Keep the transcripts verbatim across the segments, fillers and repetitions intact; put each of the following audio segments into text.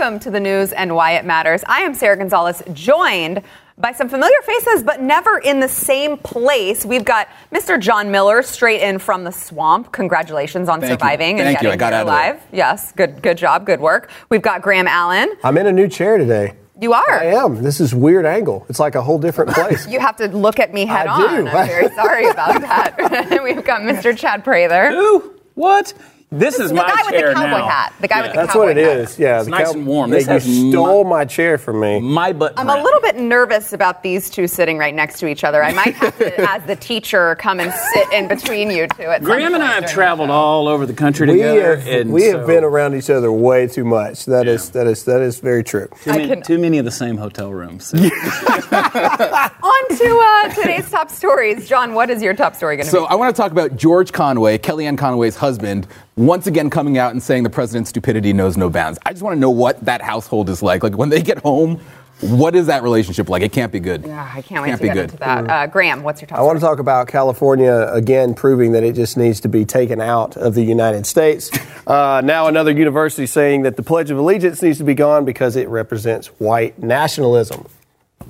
welcome to the news and why it matters. I am Sarah Gonzalez, joined by some familiar faces, but never in the same place. We've got Mister John Miller, straight in from the swamp. Congratulations on Thank surviving you. and Thank getting you. I got out alive. Of it. Yes, good, good job, good work. We've got Graham Allen. I'm in a new chair today. You are. I am. This is weird angle. It's like a whole different place. You have to look at me head I on. Do. I'm very sorry about that. We've got Mister Chad Prather. Who? What? This, this is my chair now. The guy with the cowboy now. hat. The guy yeah. with the That's cowboy hat. That's what it hat. is. Yeah, it's the nice cow- and warm. They stole my, my chair from me. My butt. I'm a little bit nervous about these two sitting right next to each other. I might have to, as the teacher, come and sit in between you two. Graham and I have traveled all over the country we together. Have, and we so, have been around each other way too much. That yeah. is that is that is very true. Too, many, can, too many of the same hotel rooms. So. On to uh, today's top stories, John. What is your top story going to so be? So I want to talk about George Conway, Kellyanne Conway's husband. Once again coming out and saying the president's stupidity knows no bounds. I just want to know what that household is like. Like, when they get home, what is that relationship like? It can't be good. Yeah, I can't wait can't to get good. into that. Uh, Graham, what's your top I story? want to talk about California, again, proving that it just needs to be taken out of the United States. Uh, now another university saying that the Pledge of Allegiance needs to be gone because it represents white nationalism.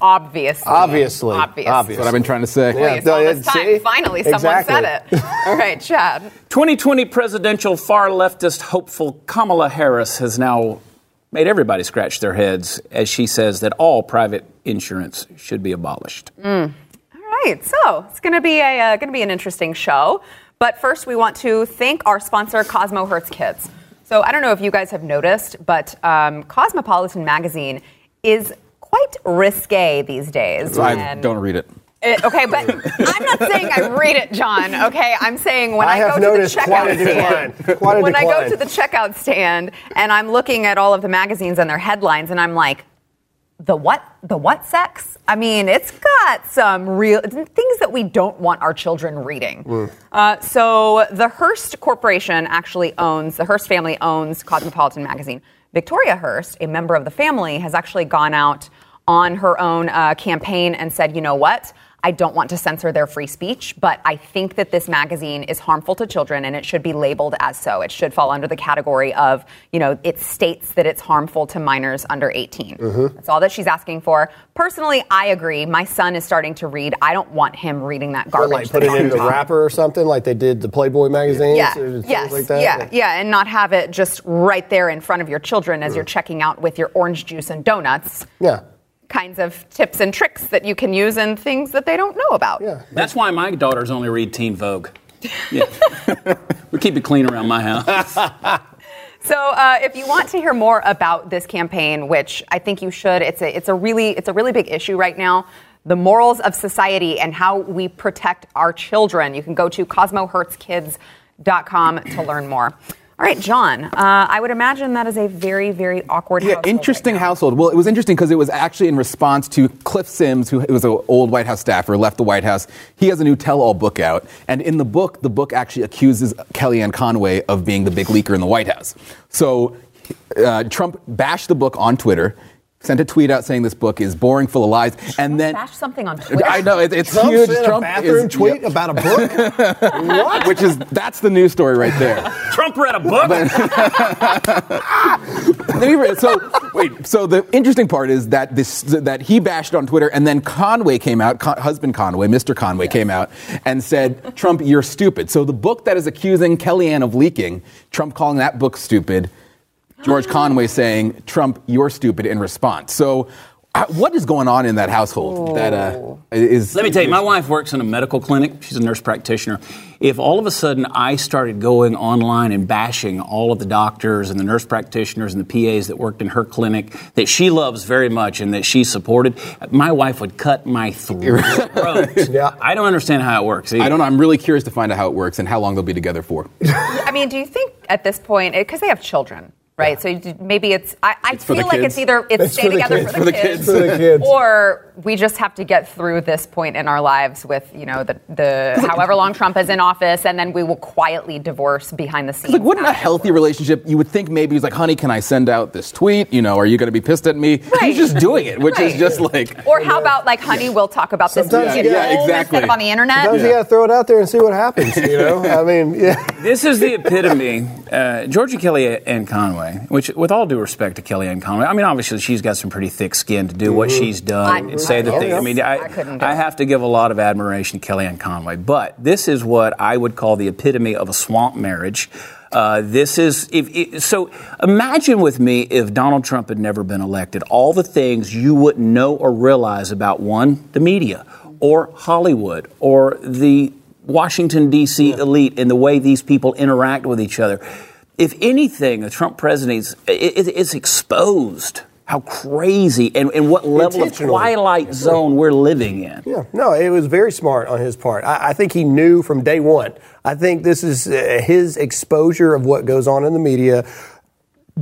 Obviously. Obviously. Obviously. That's what I've been trying to say. Yeah. All this time, finally, someone exactly. said it. All right, Chad. twenty twenty presidential far leftist hopeful Kamala Harris has now made everybody scratch their heads as she says that all private insurance should be abolished. Mm. All right. So it's going to be a uh, going to be an interesting show. But first, we want to thank our sponsor, Cosmo Hurts Kids. So I don't know if you guys have noticed, but um, Cosmopolitan magazine is quite risque these days. I and don't read it. it. Okay, but I'm not saying I read it, John. Okay, I'm saying when I, I have go noticed to the checkout stand, when decline. I go to the checkout stand and I'm looking at all of the magazines and their headlines, and I'm like, the what? The what sex? I mean, it's got some real things that we don't want our children reading. Mm. Uh, so the Hearst Corporation actually owns the Hearst family owns Cosmopolitan magazine. Victoria Hearst, a member of the family, has actually gone out on her own uh, campaign and said, you know what, I don't want to censor their free speech, but I think that this magazine is harmful to children and it should be labeled as so. It should fall under the category of, you know, it states that it's harmful to minors under eighteen. Mm-hmm. That's all that she's asking for. Personally, I agree. My son is starting to read. I don't want him reading that garbage. So, like, put it in the wrapper or something like they did the Playboy magazine? Yeah, or yes, like that? yeah, yeah, yeah, and not have it just right there in front of your children as mm. you're checking out with your orange juice and donuts. Yeah. Kinds of tips and tricks that you can use and things that they don't know about. Yeah. That's why my daughters only read Teen Vogue. Yeah. We keep it clean around my house. So uh, if you want to hear more about this campaign, which I think you should, it's a it's a really it's a really big issue right now. The morals of society and how we protect our children. You can go to cosmo hurts kids dot com to learn more. All right, John, uh, I would imagine that is a very, very awkward yeah, household. Yeah, interesting right household. Well, it was interesting because it was actually in response to Cliff Sims, who was an old White House staffer, left the White House. He has a new tell-all book out. And in the book, the book actually accuses Kellyanne Conway of being the big leaker in the White House. So uh, Trump bashed the book on Twitter. Sent a tweet out saying this book is boring, full of lies, Trump and then bash something on Twitter. I know it, it's Trump huge. Sent Trump a bathroom is, tweet yep. about a book. What? Which is that's the news story right there. Trump read a book. But, so wait. So the interesting part is that this that he bashed on Twitter, and then Conway came out, Con, husband Conway, Mister Conway yes. came out and said, "Trump, you're stupid." So the book that is accusing Kellyanne of leaking, Trump calling that book stupid. George Conway saying, Trump, you're stupid in response. So uh, what is going on in that household? That uh, is. Let me tell you, my wife works in a medical clinic. She's a nurse practitioner. If all of a sudden I started going online and bashing all of the doctors and the nurse practitioners and the P As that worked in her clinic that she loves very much and that she supported, my wife would cut my throat. Yeah. I don't understand how it works either. I don't know. I'm really curious to find out how it works and how long they'll be together for. I mean, do you think at this point, because they have children, right, so maybe it's, I, I it's feel like it's either, it's, it's stay together for the kids, for the kids. For the kids. Or we just have to get through this point in our lives with, you know, the, the however long Trump is in office, and then we will quietly divorce behind the scenes. Like, wouldn't a healthy relationship, you would think maybe he's like, honey, can I send out this tweet? You know, are you going to be pissed at me? Right. He's just doing it, which right. is just like... Or how yeah. about, like, honey, yeah. we'll talk about Sometimes, this yeah, yeah, exactly. instead of on the internet? Sometimes yeah. you got to throw it out there and see what happens, you know? I mean, yeah. This is the epitome. Uh, Georgia Kellyanne Conway, which, with all due respect to Kellyanne Conway, I mean, obviously she's got some pretty thick skin to do mm-hmm. what she's done I, and say I, the yes. thing. I mean, I, I, I have to give a lot of admiration to Kellyanne Conway, but this is what I would call the epitome of a swamp marriage. Uh, this is if it, so. Imagine with me if Donald Trump had never been elected, all the things you wouldn't know or realize about one, the media, or Hollywood, or the Washington D C yeah. elite, and the way these people interact with each other. If anything, the Trump presidency it, it, it's exposed. How crazy and, and what level of twilight zone we're living in. Yeah, no, it was very smart on his part. I, I think he knew from day one. I think this is uh, his exposure of what goes on in the media,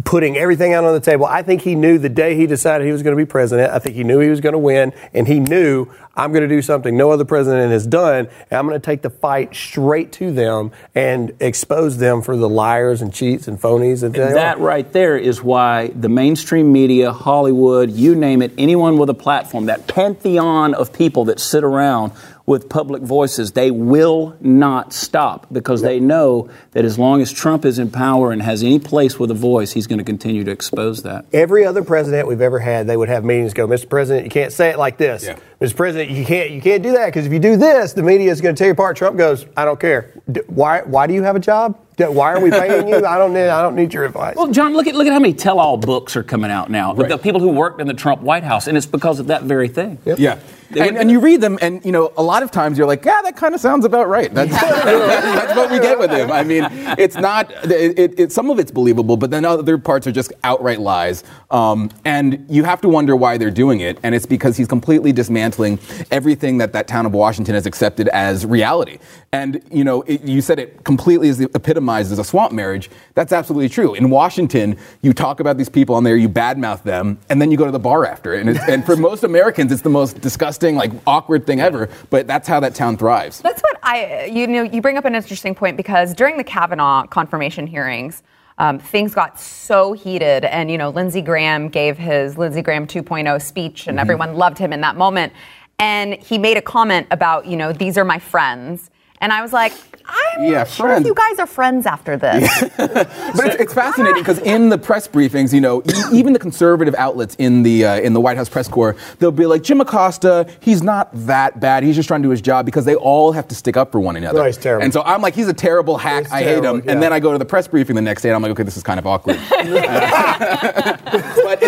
putting everything out on the table. I think he knew the day he decided he was going to be president. I think he knew he was going to win, and he knew I'm going to do something no other president has done, and I'm going to take the fight straight to them and expose them for the liars and cheats and phonies. And, and that right there is why the mainstream media, Hollywood, you name it, anyone with a platform, that pantheon of people that sit around with public voices, they will not stop because they know that as long as Trump is in power and has any place with a voice, he's going to continue to expose that. Every other president we've ever had, they would have meetings go, Mister President, you can't say it like this. Yeah. Mister President, you can't you can't do that because if you do this, the media is going to tear you apart. Trump goes, I don't care. D- why why do you have a job? Why are we paying you? I don't need. I don't need your advice. Well, John, look at look at how many tell-all books are coming out now. Right. The people who worked in the Trump White House, and it's because of that very thing. Yep. Yeah, and, and you read them, and you know, a lot of times you're like, yeah, that kind of sounds about right. That's, that's what we get with him. I mean, it's not. It, it, it, some of it's believable, but then other parts are just outright lies. Um, and you have to wonder why they're doing it, and it's because he's completely dismantling everything that that town of Washington has accepted as reality. And you know, it, you said it completely is the epitome. Is a swamp marriage. That's absolutely true. In Washington, you talk about these people on there, you badmouth them, and then you go to the bar after it. And, it's, and for most Americans, it's the most disgusting, like awkward thing ever. But that's how that town thrives. That's what I, you know, you bring up an interesting point because during the Kavanaugh confirmation hearings, um, things got so heated, and you know, Lindsey Graham gave his Lindsey Graham two point oh speech, and mm-hmm. everyone loved him in that moment. And he made a comment about, you know, these are my friends. And I was like, I'm yeah, not sure if you guys are friends after this. Yeah. But it's, it's fascinating because in the press briefings, you know, even the conservative outlets in the uh, in the White House press corps, they'll be like, Jim Acosta, he's not that bad. He's just trying to do his job because they all have to stick up for one another. No, he's terrible. And so I'm like, he's a terrible hack. He's I terrible, hate him. Yeah. And then I go to the press briefing the next day and I'm like, okay, this is kind of awkward. But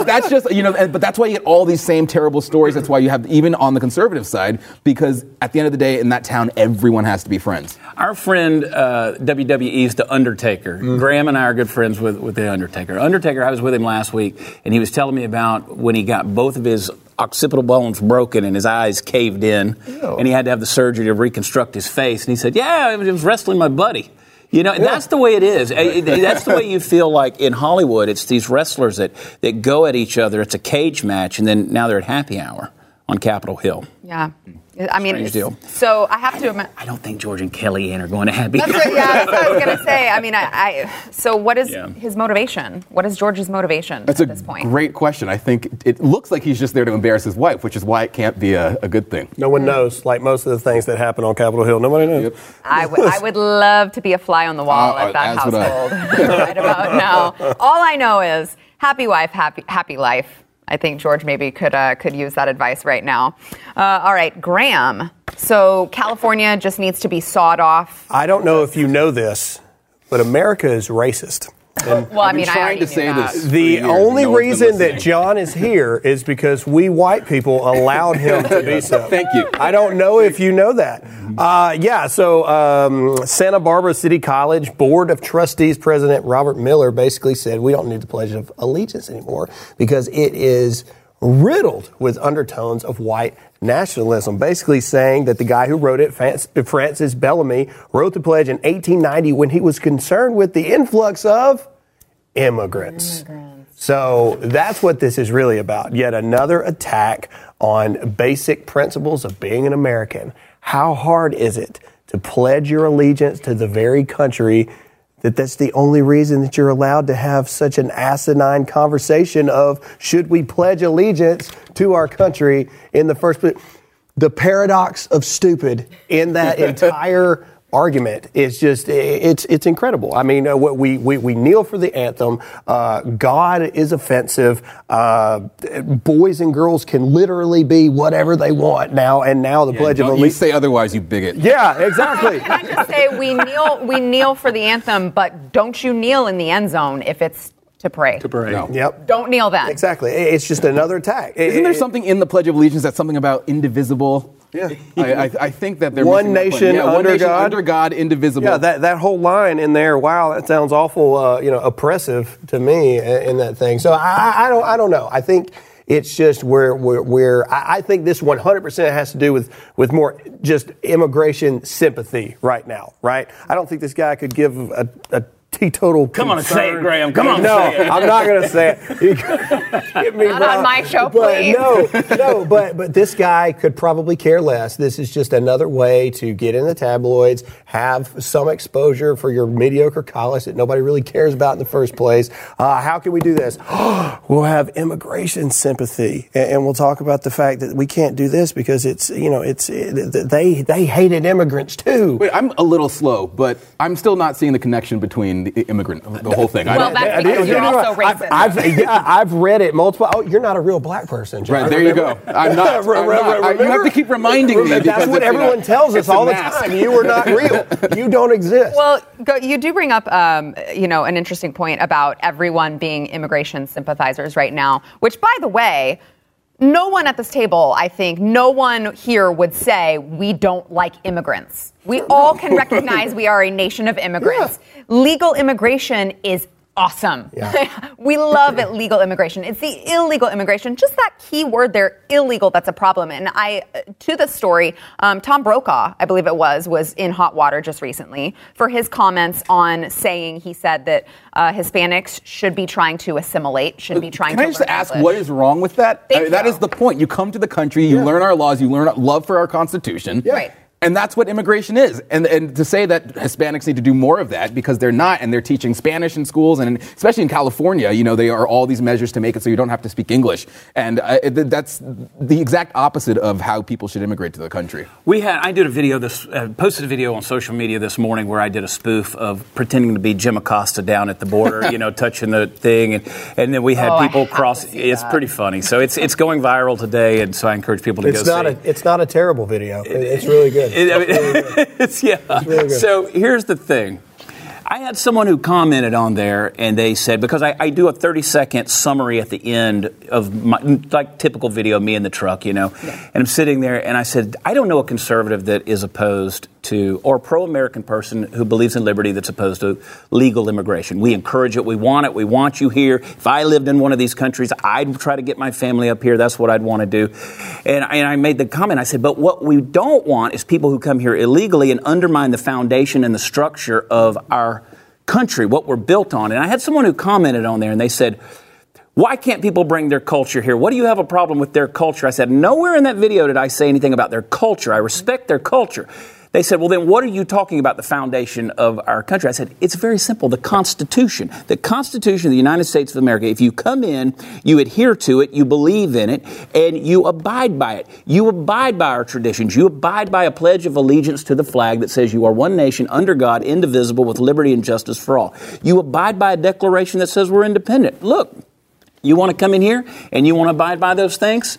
that's just, you know, but that's why you get all these same terrible stories. That's why you have even on the conservative side, because at the end of the day in that town, everyone has to be friends. Our friend uh, W W E's The Undertaker. Mm-hmm. Graham and I are good friends with, with The Undertaker. Undertaker, I was with him last week, and he was telling me about when he got both of his occipital bones broken and his eyes caved in, ew. And he had to have the surgery to reconstruct his face. And he said, yeah, I was wrestling my buddy. You know, yeah. That's the way it is. That's the way you feel like in Hollywood. It's these wrestlers that, that go at each other. It's a cage match, and then now they're at happy hour on Capitol Hill. Yeah. I mean, deal. So I have I to. Ima- I don't think George and Kellyanne are going to happy. That's what, yeah, that's what I was going to say. I mean, I, I. So what is yeah. his motivation? What is George's motivation that's at this point? That's a great question. I think it looks like he's just there to embarrass his wife, which is why it can't be a, a good thing. No one knows. Like most of the things that happen on Capitol Hill, nobody knows. Yep. I, w- I would love to be a fly on the wall uh, at that household I- right about now. All I know is happy wife, happy happy life. I think George maybe could uh, could use that advice right now. Uh, all right, Graham. So California just needs to be sawed off. I don't know if you know this, but America is racist. And well, I mean, I already to say knew this. The only no reason that John is here is because we white people allowed him to be so. Thank you. I don't know if you know that. Uh, yeah, so um, Santa Barbara City College Board of Trustees President Robert Miller basically said we don't need the Pledge of Allegiance anymore because it is riddled with undertones of white nationalism, basically saying that the guy who wrote it, Francis Bellamy, wrote the pledge in eighteen ninety when he was concerned with the influx of immigrants. immigrants. So that's what this is really about. Yet another attack on basic principles of being an American. How hard is it to pledge your allegiance to the very country that that's the only reason that you're allowed to have such an asinine conversation of should we pledge allegiance to our country in the first place? The paradox of stupid in that entire argument is just, it's it's incredible. I mean, what we, we, we kneel for the anthem. Uh, God is offensive. Uh, boys and girls can literally be whatever they want now. And now the yeah, Pledge of Allegiance. You say otherwise, you bigot. Yeah, exactly. Can I just say we kneel, we kneel for the anthem, but don't you kneel in the end zone if it's To pray. To pray. No. Yep. Don't kneel that. Exactly. It's just another attack. It, Isn't there it, something in the Pledge of Allegiance that's something about indivisible? Yeah. I, I, I think that they're one nation yeah, under one nation God, under God, indivisible. Yeah. That, that whole line in there. Wow, that sounds awful. Uh, you know, oppressive to me in that thing. So I, I don't. I don't know. I think it's just where where where I think this one hundred percent has to do with with more just immigration sympathy right now. Right. I don't think this guy could give a. a Total Come on and say it, Graham. Come on. No, I'm not going to say it. Get me not wrong. On my show, but please. No, no. But but this guy could probably care less. This is just another way to get in the tabloids, have some exposure for your mediocre college that nobody really cares about in the first place. Uh, how can we do this? We'll have immigration sympathy, and, and we'll talk about the fact that we can't do this because it's you know it's it, they they hated immigrants too. Wait, I'm a little slow, but I'm still not seeing the connection between. The immigrant, the whole thing. Well, that's because you're also racist. I've, I've, yeah, I've read it multiple. Oh, you're not a real black person, John. Right, there you go. I'm not. I'm not. I, you have to keep reminding me. That's because what everyone you know, tells us all the time. You are not real. You don't exist. Well, you do bring up, um, you know, an interesting point about everyone being immigration sympathizers right now, which, by the way, no one at this table, I think, no one here would say we don't like immigrants. We all can recognize we are a nation of immigrants. Yeah. Legal immigration is awesome. Yeah. We love it, legal immigration. It's the illegal immigration. Just that key word there, illegal, that's a problem. And I, to this story, um, Tom Brokaw, I believe it was, was in hot water just recently for his comments on saying he said that uh, Hispanics should be trying to assimilate, should be trying Can to Can I just ask English. What is wrong with that? I mean, that is the point. You come to the country, you yeah. learn our laws, you learn our love for our Constitution. Yeah. Right. And that's what immigration is. And and to say that Hispanics need to do more of that because they're not, and they're teaching Spanish in schools, and especially in California, you know, they are all these measures to make it so you don't have to speak English. And uh, that's the exact opposite of how people should immigrate to the country. We had, I did a video this, uh, posted a video on social media this morning where I did a spoof of pretending to be Jim Acosta down at the border, you know, touching the thing. And, and then we had oh, people cross. It's that. Pretty funny. So it's it's going viral today. And so I encourage people to it's go not see a, it. It's not a terrible video. It, it's really good. It, I mean, it's, yeah. It's really good. So here's the thing. I had someone who commented on there, and they said, because I, I do a thirty-second summary at the end of my, like, typical video of me in the truck, you know. Yeah. And I'm sitting there, and I said, I don't know a conservative that is opposed to, or a pro-American person who believes in liberty that's opposed to legal immigration. We encourage it. We want it. We want you here. If I lived in one of these countries, I'd try to get my family up here. That's what I'd want to do. And, and I made the comment. I said, but what we don't want is people who come here illegally and undermine the foundation and the structure of our country, what we're built on. And I had someone who commented on there, and they said, why can't people bring their culture here? What do you have a problem with their culture? I said, nowhere in that video did I say anything about their culture. I respect their culture. They said, well, then what are you talking about the foundation of our country? I said, it's very simple. The Constitution. The Constitution of the United States of America. If you come in, you adhere to it, you believe in it, and you abide by it. You abide by our traditions. You abide by a pledge of allegiance to the flag that says you are one nation under God, indivisible, with liberty and justice for all. You abide by a declaration that says we're independent. Look, you want to come in here and you want to abide by those things?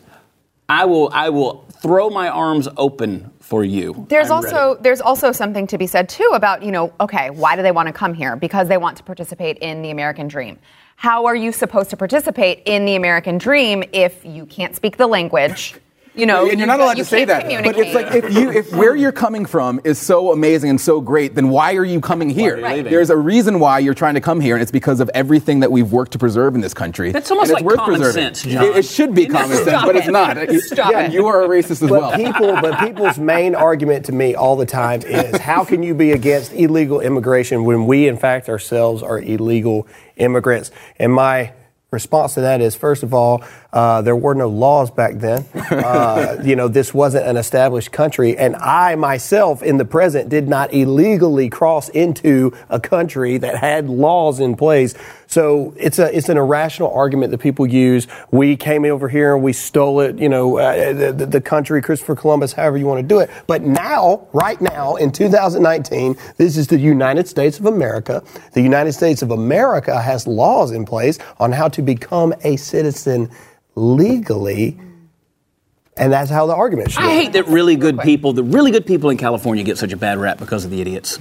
I will, I will throw my arms open for you. There's I'm also ready. There's also something to be said, too, about, you know, OK, why do they want to come here? Because they want to participate in the American dream. How are you supposed to participate in the American dream if you can't speak the language? You know, and you're not allowed you to say that. But it's like if you, if where you're coming from is so amazing and so great, then why are you coming here? Right. There's a reason why you're trying to come here, and it's because of everything that we've worked to preserve in this country. That's almost like common preserving. sense, John. It, it should be common sense, it. but it's not. Stop yeah, it. You are a racist as but well. People, but people's main argument to me all the time is, how can you be against illegal immigration when we, in fact, ourselves are illegal immigrants? And my response to that is, first of all, uh, there were no laws back then. Uh, you know, this wasn't an established country. And I myself in the present did not illegally cross into a country that had laws in place. So it's a it's an irrational argument that people use. We came over here and we stole it, you know, uh, the, the country, Christopher Columbus, however you want to do it. But now, right now, in two thousand nineteen, this is the United States of America. The United States of America has laws in place on how to become a citizen legally. And that's how the argument should be. I hate that really good people, the really good people in California get such a bad rap because of the idiots.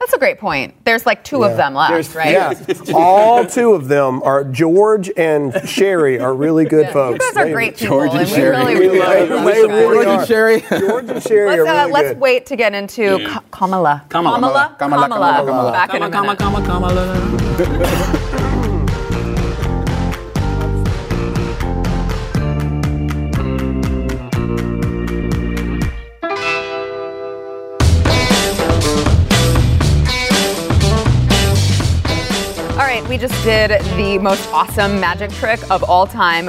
That's a great point. There's like two yeah. of them left, There's, right? Yeah. All two of them are George and Sherry are really good yeah. folks. You guys are they, great people. George and, and Sherry. We really, we love them. They really are. George and Sherry let's, uh, are really let's good. wait to get into yeah. Ka- Kamala. Kamala. Kamala. Kamala. Kamala. Kamala. Back Kamala. In Kamala. Kamala. Kamala. We just did the most awesome magic trick of all time,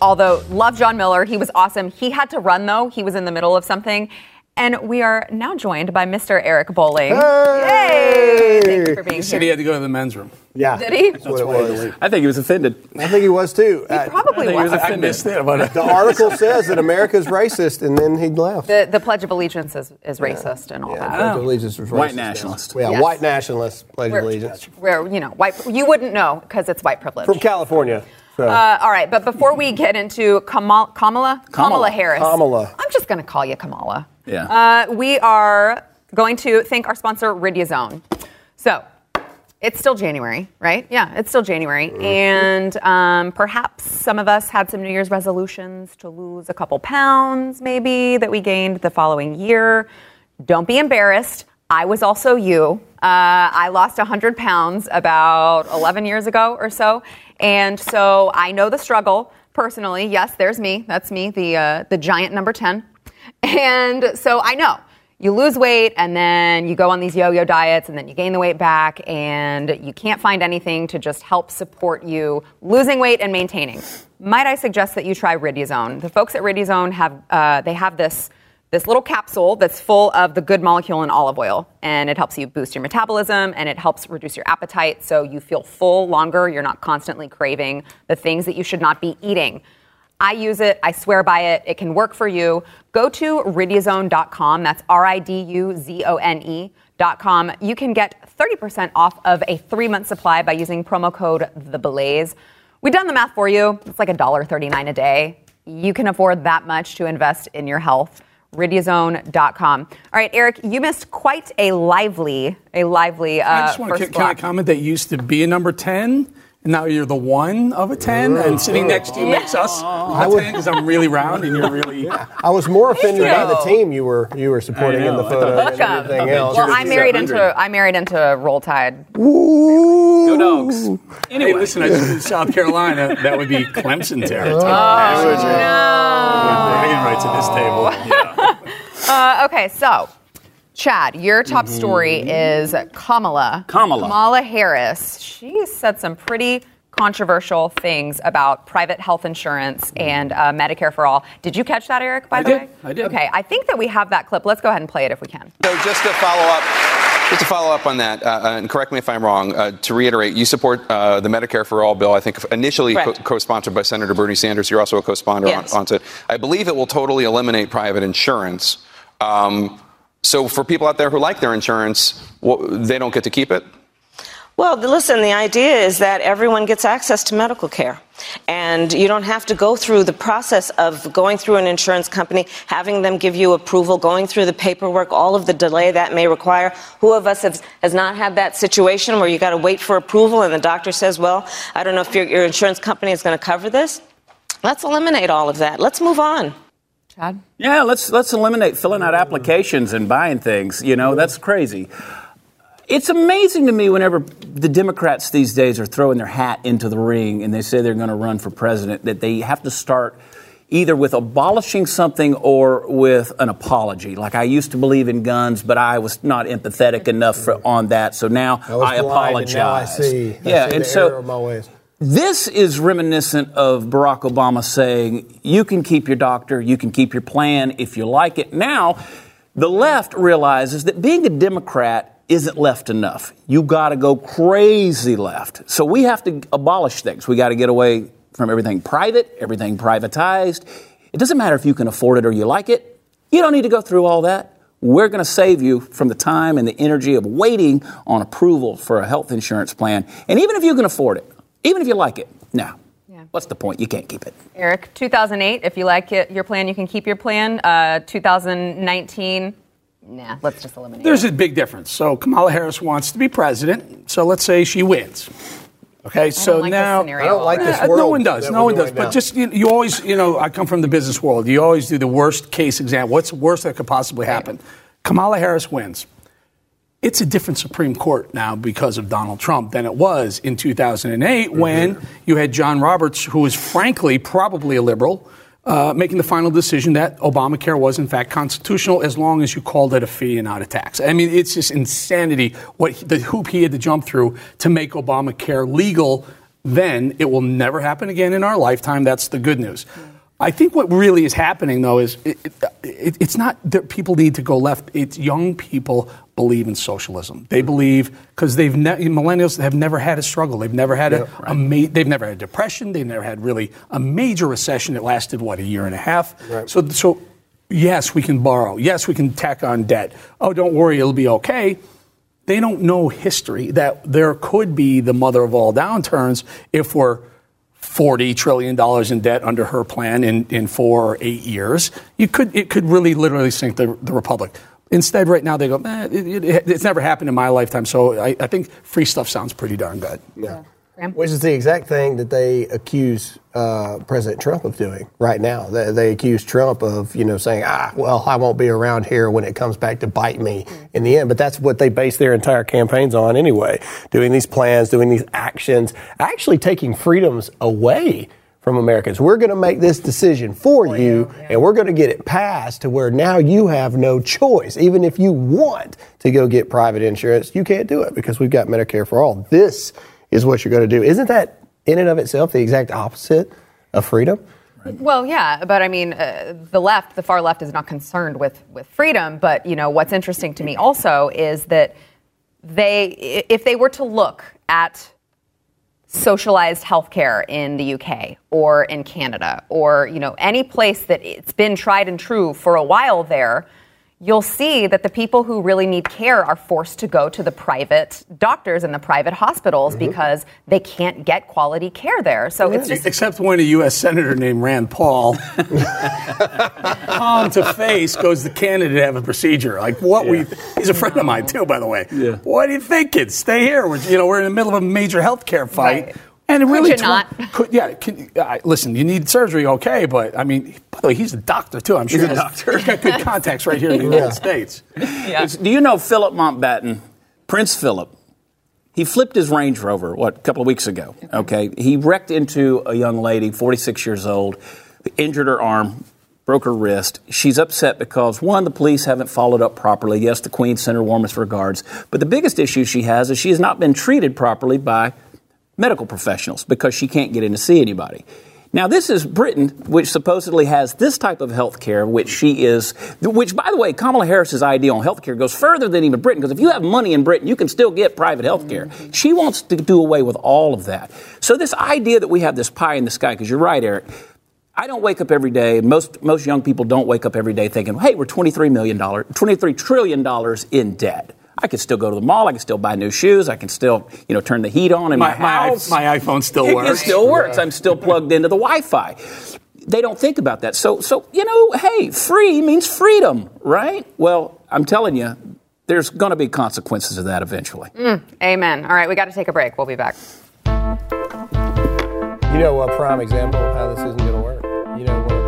although love John Miller. He was awesome. He had to run, though. He was in the middle of something. And we are now joined by Mister Eric Bolling. Hey! Yay! Thank you for being he here. He said he had to go to the men's room. Yeah. Did he? That's what it was. I think he was offended. I think he was, too. He I, probably I was. He was offended. I missed that. The article says that America's racist, and then he left. The, the Pledge of Allegiance is, is racist yeah. and all yeah, that. The Pledge of Allegiance is racist. White nationalist. Yeah, yes. White nationalist Pledge of Allegiance. Where, you know, white, you wouldn't know because it's white privilege. From California. So. Uh, all right, but before we get into Kamala, Kamala, Kamala, Kamala Harris, Kamala. I'm just going to call you Kamala. Yeah. Uh, we are going to thank our sponsor, Ridiazone. So it's still January, right? Yeah, it's still January. Mm-hmm. And um, perhaps some of us had some New Year's resolutions to lose a couple pounds, maybe, that we gained the following year. Don't be embarrassed. I was also you. Uh, I lost one hundred pounds about eleven years ago or so. And so I know the struggle personally. Yes, there's me. That's me, the uh, the giant number ten. And so I know you lose weight and then you go on these yo-yo diets and then you gain the weight back and you can't find anything to just help support you losing weight and maintaining. Might I suggest that you try Ridiazone? The folks at Ridiazone have uh, they have this This little capsule that's full of the good molecule in olive oil, and it helps you boost your metabolism, and it helps reduce your appetite so you feel full longer. You're not constantly craving the things that you should not be eating. I use it. I swear by it. It can work for you. Go to ridiazone dot com. That's R I D U Z O N E dot com. You can get thirty percent off of a three-month supply by using promo code THEBLAZE. We've done the math for you. It's like one dollar and thirty-nine cents a day. You can afford that much to invest in your health. ridiazone dot com. All right, Eric, you missed quite a lively, a lively uh, I just want to can, can I comment that you used to be a number ten, and now you're the one of a ten, oh, and sitting oh, next to you yeah. makes us I a would, ten because I'm really round and you're really... Yeah. I was more offended by the team you were you were supporting in the photo and everything else. Well, I married into I married into Roll Tide. Ooh. Go Dogs. Anyway, hey, listen, I just in South Carolina. That would be Clemson territory. Oh, oh no. Bringing right to this table. Yeah. Uh, okay, so, Chad, your top mm-hmm. story is Kamala. Kamala. Kamala Harris. She said some pretty controversial things about private health insurance and uh, Medicare for all. Did you catch that, Eric, by I the did. way? I did. Okay, I think that we have that clip. Let's go ahead and play it if we can. So just to follow up, just to follow up on that, uh, and correct me if I'm wrong, uh, to reiterate, you support uh, the Medicare for all bill, I think initially co- co-sponsored by Senator Bernie Sanders. You're also a co-sponsor yes. on, on it. I believe it will totally eliminate private insurance. Um, so for people out there who like their insurance, well, they don't get to keep it? Well, listen, the idea is that everyone gets access to medical care. And you don't have to go through the process of going through an insurance company, having them give you approval, going through the paperwork, all of the delay that may require. Who of us has, has not had that situation where you got to wait for approval and the doctor says, well, I don't know if your, your insurance company is going to cover this? Let's eliminate all of that. Let's move on. Chad? Yeah, let's let's eliminate filling out applications and buying things. You know, that's crazy. It's amazing to me whenever the Democrats these days are throwing their hat into the ring and they say they're going to run for president, that they have to start either with abolishing something or with an apology. Like, I used to believe in guns, but I was not empathetic enough for, on that, so now I, I apologize. Now I see. I yeah, see and the so error of my ways. This is reminiscent of Barack Obama saying, you can keep your doctor, you can keep your plan if you like it. Now, the left realizes that being a Democrat isn't left enough. You got to go crazy left. So we have to abolish things. We got to get away from everything private, everything privatized. It doesn't matter if you can afford it or you like it. You don't need to go through all that. We're going to save you from the time and the energy of waiting on approval for a health insurance plan. And even if you can afford it, even if you like it, no. Yeah. What's the point? You can't keep it. Eric, two thousand eight, if you like it, your plan, you can keep your plan. Uh, two thousand nineteen, nah, let's just eliminate There's it. There's a big difference. So Kamala Harris wants to be president. So let's say she wins. Okay, I so like now... I don't like this world. No one does. No one does. But now. just, you, you always, you know, I come from the business world. You always do the worst case exam. What's the worst that could possibly happen? Right. Kamala Harris wins. It's a different Supreme Court now because of Donald Trump than it was in two thousand eight mm-hmm. when you had John Roberts, who was frankly probably a liberal, uh, making the final decision that Obamacare was, in fact, constitutional as long as you called it a fee and not a tax. I mean, it's just insanity what the hoop he had to jump through to make Obamacare legal then. It will never happen again in our lifetime. That's the good news. I think what really is happening, though, is it, it, it's not that people need to go left. It's young people believe in socialism. They believe because they've ne- millennials have never had a struggle. They've never had yeah, a, right. a ma- they've never had depression. They've never had really a major recession that lasted, what, a year and a half. Right. So, so yes, we can borrow. Yes, we can tack on debt. Oh, don't worry, it'll be okay. They don't know history that there could be the mother of all downturns if we're forty trillion dollars in debt under her plan in, in four or eight years. You could it could really literally sink the, the republic. Instead, right now, they go, eh, it, it, it's never happened in my lifetime. So I, I think free stuff sounds pretty darn good. Yeah. yeah. Which is the exact thing that they accuse uh, President Trump of doing right now. They, they accuse Trump of, you know, saying, ah, well, I won't be around here when it comes back to bite me mm-hmm. in the end. But that's what they base their entire campaigns on anyway, doing these plans, doing these actions, actually taking freedoms away from Americans. We're going to make this decision for oh, you, yeah, yeah. and we're going to get it passed to where now you have no choice. Even if you want to go get private insurance, you can't do it because we've got Medicare for all. This is what you're going to do. Isn't that in and of itself the exact opposite of freedom? Well, yeah, but I mean, uh, the left, the far left is not concerned with, with freedom. But, you know, what's interesting to me also is that they, if they were to look at socialized healthcare in the U K or in Canada or, you know, any place that it's been tried and true for a while there, you'll see that the people who really need care are forced to go to the private doctors and the private hospitals mm-hmm. because they can't get quality care there. So yeah. it's just except when a U S senator named Rand Paul, palm to face, goes to Canada to have a procedure. Like what yeah. we, he's a friend no. of mine too, by the way. Yeah. What are you thinking? Stay here. We're, you know, we're in the middle of a major healthcare fight. Right. And it really could you tw- not? Could, yeah. Can, uh, listen, you need surgery, okay, but I mean, by the way, he's a doctor too. I'm sure he's a doctor. He's got good contacts right here in the yeah. United States. Yeah. Do you know Philip Mountbatten, Prince Philip? He flipped his Range Rover what a couple of weeks ago. Okay, he wrecked into a young lady, forty-six years old, injured her arm, broke her wrist. She's upset because, one, the police haven't followed up properly. Yes, the Queen sent her warmest regards, but the biggest issue she has is she has not been treated properly by medical professionals because she can't get in to see anybody. Now, this is Britain, which supposedly has this type of health care, which she is, which, by the way, Kamala Harris's idea on health care goes further than even Britain, because if you have money in Britain, you can still get private health care. Mm-hmm. She wants to do away with all of that. So this idea that we have this pie in the sky, because you're right, Eric, I don't wake up every day, and most, most young people don't wake up every day thinking, hey, we're twenty-three million dollars, twenty-three trillion dollars in debt. I could still go to the mall. I can still buy new shoes. I can still, you know, turn the heat on in my, my house. My, my iPhone still works. It, it still works. Yeah. I'm still plugged into the Wi-Fi. They don't think about that. So, so you know, hey, free means freedom, right? Well, I'm telling you, there's going to be consequences of that eventually. Mm, amen. All right, we got to take a break. We'll be back. You know, a prime example of how this isn't going to work. You know what?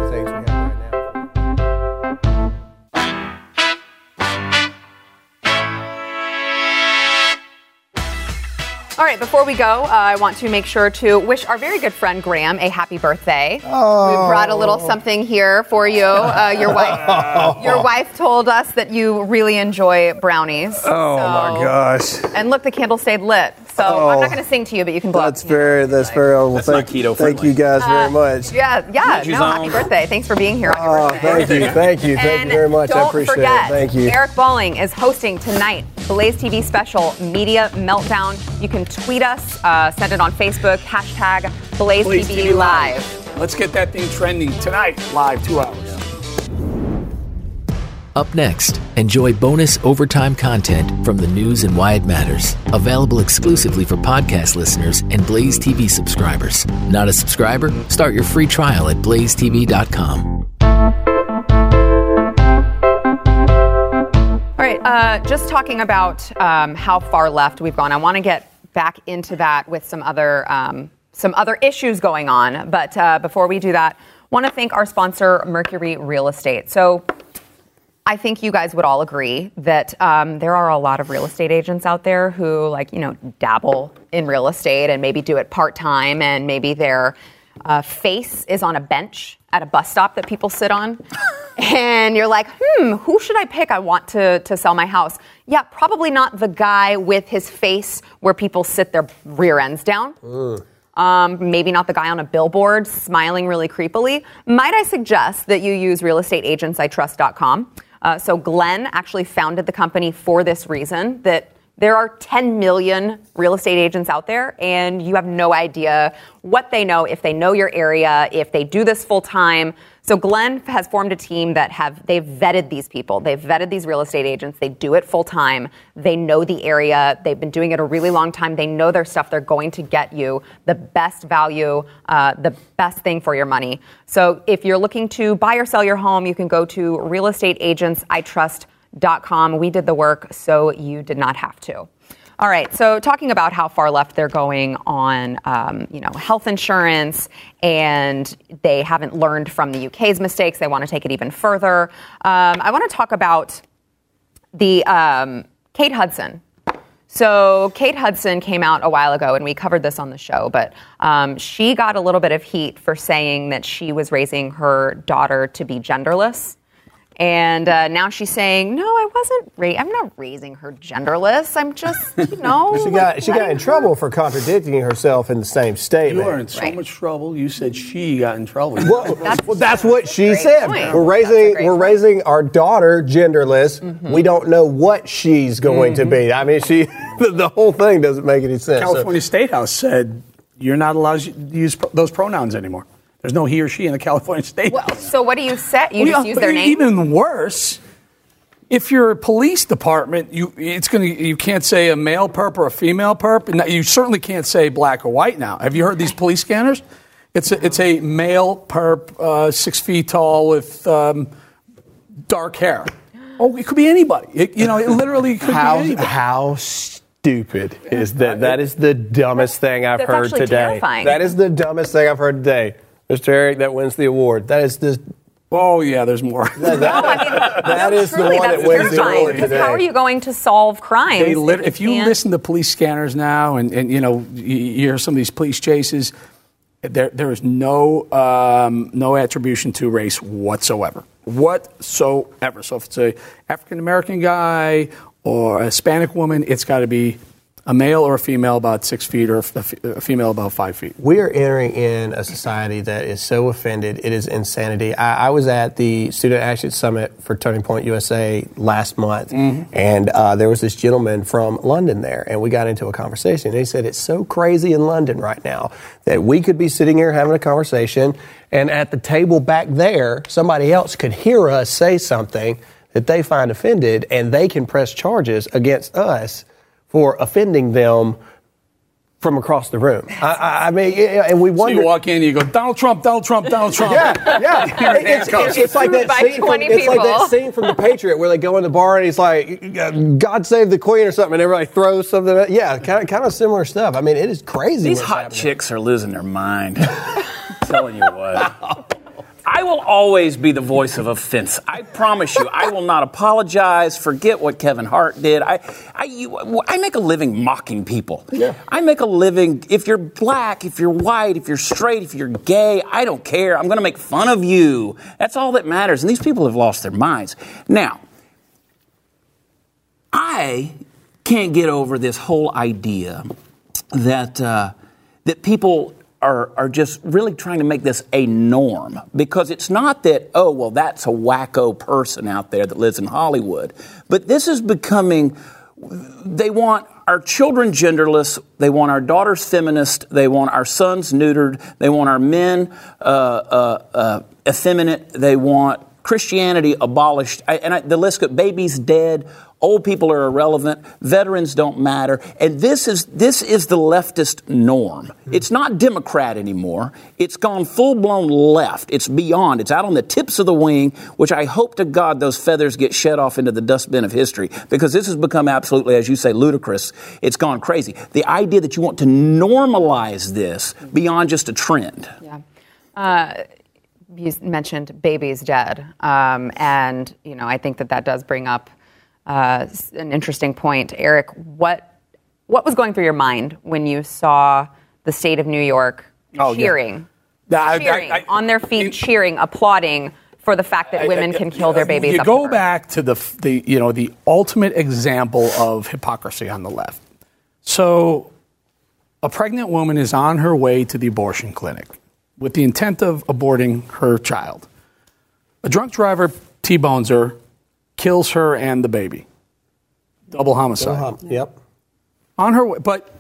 All right, before we go, uh, I want to make sure to wish our very good friend Graham a happy birthday. Oh. We brought a little something here for you. Uh, your wife oh. your wife told us that you really enjoy brownies. Oh, so. my gosh. And look, the candle stayed lit. So oh. I'm not going to sing to you, but you can blow that's very, That's very old. Well, thank, keto thank you guys uh, very much. Yeah, yeah. No, happy birthday. Thanks for being here. Oh, on your thank you. Thank you. Thank and you very much. I appreciate forget, it. Thank you. Eric Bolling is hosting tonight Blaze T V special, Media Meltdown. You can tweet us, uh, send it on Facebook, hashtag Blaze T V Live. Let's get that thing trending tonight, live, two hours. Up next, enjoy bonus overtime content from the news and why it matters. Available exclusively for podcast listeners and Blaze T V subscribers. Not a subscriber? Start your free trial at blaze t v dot com. All right, uh, just talking about um, how far left we've gone. I want to get back into that with some other um, some other issues going on. But uh, before we do that, want to thank our sponsor, Mercury Real Estate. So I think you guys would all agree that um, there are a lot of real estate agents out there who, like, you know, dabble in real estate and maybe do it part-time, and maybe their uh, face is on a bench at a bus stop that people sit on. And you're like, hmm, who should I pick? I want to, to sell my house. Yeah, probably not the guy with his face where people sit their rear ends down. Mm. Um, maybe not the guy on a billboard smiling really creepily. Might I suggest that you use real estate agents I trust dot com? Uh, so Glenn actually founded the company for this reason, that there are ten million real estate agents out there, and you have no idea what they know, if they know your area, if they do this full time. So Glenn has formed a team that have, they've vetted these people. They've vetted these real estate agents. They do it full time. They know the area. They've been doing it a really long time. They know their stuff. They're going to get you the best value, uh, the best thing for your money. So if you're looking to buy or sell your home, you can go to real estate agents I trust dot com. We did the work, so you did not have to. All right, so talking about how far left they're going on, um, you know, health insurance, and they haven't learned from the U K's mistakes. They want to take it even further. Um, I want to talk about the um, Kate Hudson. So Kate Hudson came out a while ago, and we covered this on the show, but um, she got a little bit of heat for saying that she was raising her daughter to be genderless. And uh, now she's saying, "No, I wasn't. Ra- I'm not raising her genderless. I'm just, you know." she got like, she got in her- trouble for contradicting herself in the same statement. You are in so right. much trouble. You said she got in trouble. Well, that's, well, that's what that's she said. Point. We're raising we're point. raising our daughter genderless. Mm-hmm. We don't know what she's going mm-hmm. to be. I mean, she the whole thing doesn't make any sense. California so. State House said you're not allowed to use those pronouns anymore. There's no he or she in the California State House. Well, so what do you say? You well, just yeah, use their name? Even worse, if you're a police department, you it's gonna you can't say a male perp or a female perp. No, you certainly can't say black or white now. Have you heard these police scanners? It's a, it's a male perp, uh, six feet tall with um, dark hair. Oh, it could be anybody. It, you know, it literally could how, be anybody. How stupid is that? That is the dumbest thing I've That's heard today. Terrifying. That is the dumbest thing I've heard today. Mister Eric, that wins the award. That is the... Oh, yeah, there's more. That, that, no, I mean, that is truly, the one that wins the award today. How are you going to solve crimes? They lit- if you, you listen to police scanners now and, and you know, you, you hear some of these police chases, there there is no um, no attribution to race whatsoever. Whatsoever. So if it's a African-American guy or a Hispanic woman, it's got to be a male or a female about six feet or a, f- a female about five feet. We are entering in a society that is so offended. It is insanity. I, I was at the Student Action Summit for Turning Point U S A last month, mm-hmm. and uh, there was this gentleman from London there, and we got into a conversation. And he said, it's so crazy in London right now that we could be sitting here having a conversation, and at the table back there, somebody else could hear us say something that they find offended, and they can press charges against us for offending them from across the room. I, I, I mean, and we wonder. So you walk in, you go, Donald Trump, Donald Trump, Donald Trump. Yeah, yeah. it's, it's, it's, like that scene from, it's like that scene from The Patriot where they go in the bar and he's like, God save the Queen or something, and everybody throws something at yeah, kind of, kind of similar stuff. I mean, it is crazy. These hot happening. Chicks are losing their mind. I'm telling you what. I will always be the voice of offense. I promise you, I will not apologize. Forget what Kevin Hart did. I, I, you, I make a living mocking people. Yeah. I make a living. If you're black, if you're white, if you're straight, if you're gay, I don't care. I'm going to make fun of you. That's all that matters. And these people have lost their minds. Now, I can't get over this whole idea that uh, that people are are just really trying to make this a norm, because it's not that, oh, well, that's a wacko person out there that lives in Hollywood. But this is becoming, they want our children genderless, they want our daughters feminist, they want our sons neutered, they want our men uh, uh, uh, effeminate, they want Christianity abolished, I, and I, the list goes, babies dead, old people are irrelevant, veterans don't matter, and this is this is the leftist norm. Mm-hmm. It's not Democrat anymore. It's gone full-blown left. It's beyond. It's out on the tips of the wing, which I hope to God those feathers get shed off into the dustbin of history, because this has become absolutely, as you say, ludicrous. It's gone crazy. The idea that you want to normalize this beyond just a trend. Yeah. Uh, you mentioned babies dead, um, and, you know, I think that that does bring up Uh, an interesting point. Eric, what what was going through your mind when you saw the state of New York oh, cheering, yeah. cheering I, I, I, on their feet, it, cheering, applauding for the fact that women I, I, can kill their babies? You go back to the, the, you know, the ultimate example of hypocrisy on the left. So a pregnant woman is on her way to the abortion clinic with the intent of aborting her child. A drunk driver T-bones her, kills her and the baby. Double homicide. Double hom- yep. On her way, but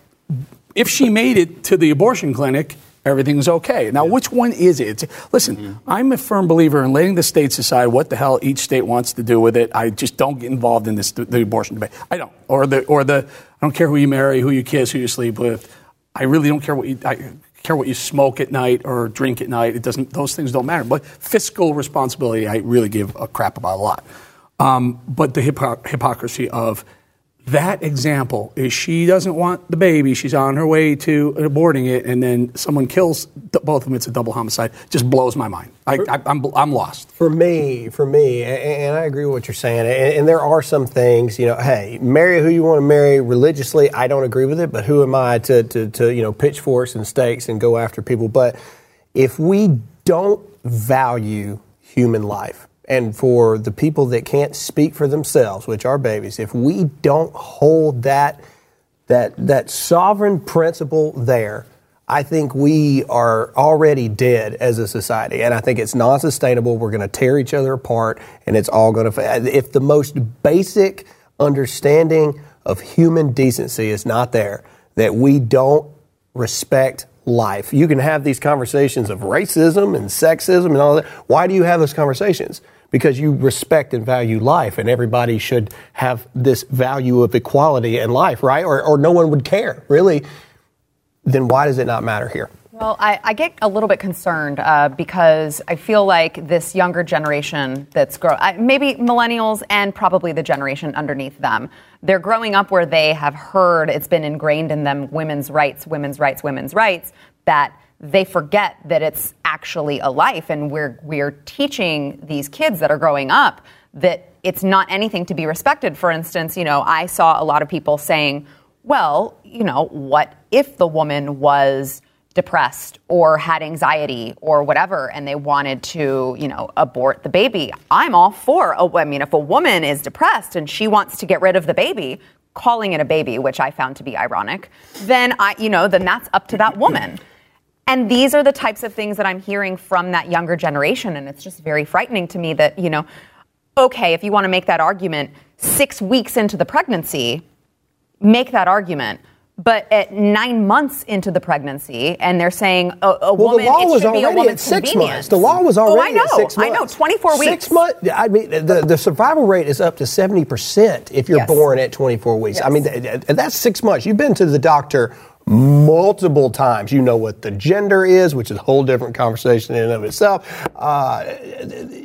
if she made it to the abortion clinic, everything's okay. Now, yeah. which one is it? It's, listen, mm-hmm. I'm a firm believer in letting the states decide what the hell each state wants to do with it. I just don't get involved in this the abortion debate. I don't. Or the or the I don't care who you marry, who you kiss, who you sleep with. I really don't care what you I care what you smoke at night or drink at night. It doesn't. Those things don't matter. But fiscal responsibility, I really give a crap about a lot. Um, but the hypocr- hypocrisy of that example is she doesn't want the baby. She's on her way to aborting it, and then someone kills th- both of them. It's a double homicide. Just blows my mind. I, I, I'm I'm lost. For me, for me, and, and I agree with what you're saying. And, and there are some things, you know. Hey, marry who you want to marry religiously. I don't agree with it, but who am I to to, to you know pitchforks and stakes and go after people? But if we don't value human life. And for the people that can't speak for themselves, which are babies, if we don't hold that that that sovereign principle there, I think we are already dead as a society. And I think it's non-sustainable. We're going to tear each other apart, and it's all going to... If the most basic understanding of human decency is not there, that we don't respect life. You can have these conversations of racism and sexism and all that. Why do you have those conversations? Because you respect and value life, and everybody should have this value of equality in life, right? Or, or no one would care, really. Then why does it not matter here? Well, I, I get a little bit concerned uh, because I feel like this younger generation that's grow, I, maybe millennials and probably the generation underneath them, they're growing up where they have heard, it's been ingrained in them, women's rights, women's rights, women's rights, that they forget that it's actually a life. And we're we're teaching these kids that are growing up that it's not anything to be respected. For instance, you know, I saw a lot of people saying, well, you know, what if the woman was depressed or had anxiety or whatever, and they wanted to, you know, abort the baby. I'm all for, a, I mean, if a woman is depressed and she wants to get rid of the baby, calling it a baby, which I found to be ironic, then I, you know, then that's up to that woman. And these are the types of things that I'm hearing from that younger generation. And it's just very frightening to me that, you know, okay, if you want to make that argument six weeks into the pregnancy, make that argument. But at nine months into the pregnancy, and they're saying a, a well, woman, it should be a woman's convenience. The law was already at six months. Oh, I know. I know. twenty-four weeks. Six months. I mean, the, the survival rate is up to seventy percent if you're yes. born at twenty-four weeks. Yes. I mean, that's six months. You've been to the doctor multiple times. You know what the gender is, which is a whole different conversation in and of itself. Uh,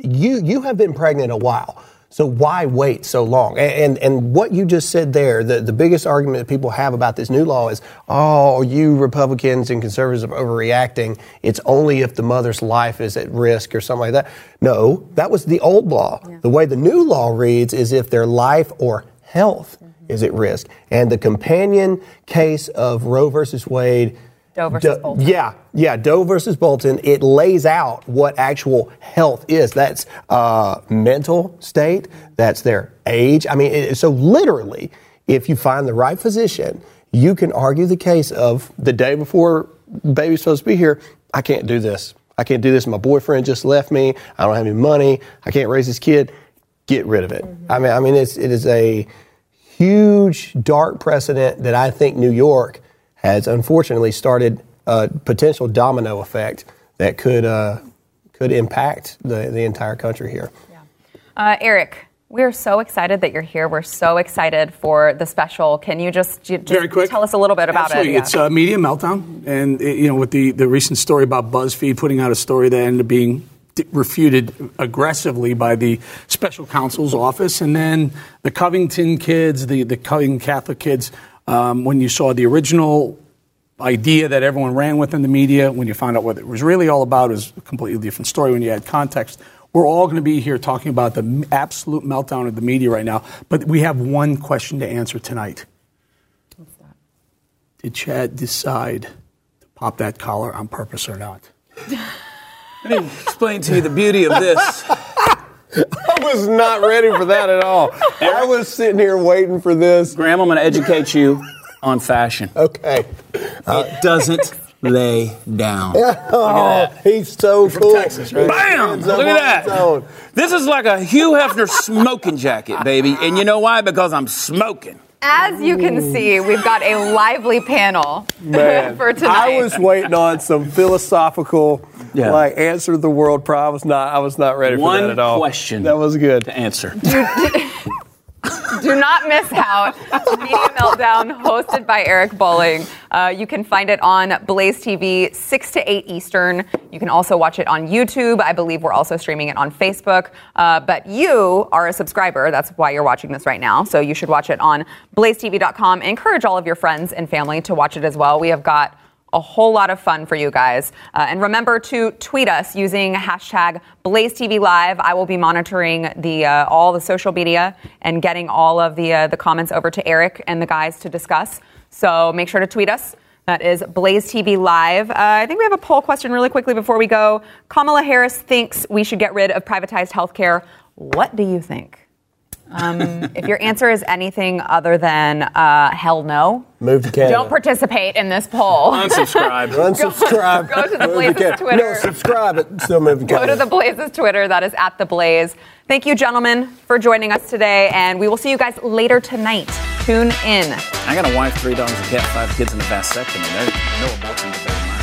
you you have been pregnant a while. So why wait so long? And, and and what you just said there, the, the biggest argument that people have about this new law is, oh, you Republicans and conservatives are overreacting. It's only if the mother's life is at risk or something like that. No, that was the old law. Yeah. The way the new law reads is if their life or health mm-hmm. is at risk. And the companion case of Roe versus Wade, Doe versus Do, Bolton. Yeah, yeah, Doe versus Bolton. It lays out what actual health is. That's uh, mental state. That's their age. I mean, it, so literally, if you find the right physician, you can argue the case of the day before the baby's supposed to be here, I can't do this. I can't do this. My boyfriend just left me. I don't have any money. I can't raise this kid. Get rid of it. Mm-hmm. I mean, I mean, it's, it is a huge, dark precedent that I think New York has unfortunately started a potential domino effect that could uh, could impact the, the entire country here. Yeah. Uh, Eric, we're so excited that you're here. We're so excited for the special. Can you just, just Very quick. tell us a little bit about Absolutely. it? Absolutely. It's yeah. a media meltdown. And, it, you know, with the, the recent story about BuzzFeed putting out a story that ended up being refuted aggressively by the special counsel's office. And then the Covington kids, the, the Covington Catholic kids, Um, when you saw the original idea that everyone ran with in the media, when you found out what it was really all about, it was a completely different story when you had context. We're all going to be here talking about the absolute meltdown of the media right now, but we have one question to answer tonight. What's that? Did Chad decide to pop that collar on purpose or not? I didn't explain to you the beauty of this. I was not ready for that at all. I was sitting here waiting for this. Graham, I'm going to educate you on fashion. Okay. Uh, it doesn't lay down. Oh, he's so cool. Texas, right? Bam! Look at that. This is like a Hugh Hefner smoking jacket, baby. And you know why? Because I'm smoking. As you can see, we've got a lively panel Man, for tonight. I was waiting on some philosophical, yeah. like, answer to the world problem. I was not, I was not ready One for that at all. One question. That was good. To answer. Do, do, do not miss out. Media Meltdown, hosted by Eric Bolling. Uh, you can find it on Blaze T V, six to eight Eastern. You can also watch it on YouTube. I believe we're also streaming it on Facebook. Uh, but you are a subscriber. That's why you're watching this right now. So you should watch it on blaze t v dot com. Encourage all of your friends and family to watch it as well. We have got a whole lot of fun for you guys. Uh, and remember to tweet us using hashtag BlazeTVLive. I will be monitoring the uh, all the social media and getting all of the uh, the comments over to Eric and the guys to discuss. So make sure to tweet us. That is Blaze T V Live. Uh, I think we have a poll question really quickly before we go. Kamala Harris thinks we should get rid of privatized health care. What do you think? Um, if your answer is anything other than uh, hell no, move to Canada. Don't participate in this poll. Unsubscribe. Unsubscribe. Go, go to the Blaze's to Twitter. No, subscribe. But still move to Canada. Go to the Blaze's Twitter. That is at the Blaze. Thank you, gentlemen, for joining us today, and we will see you guys later tonight. Tune in. I got a wife, three dogs, a cat, five kids, and a vasectomy. There's no abortion debate in my house.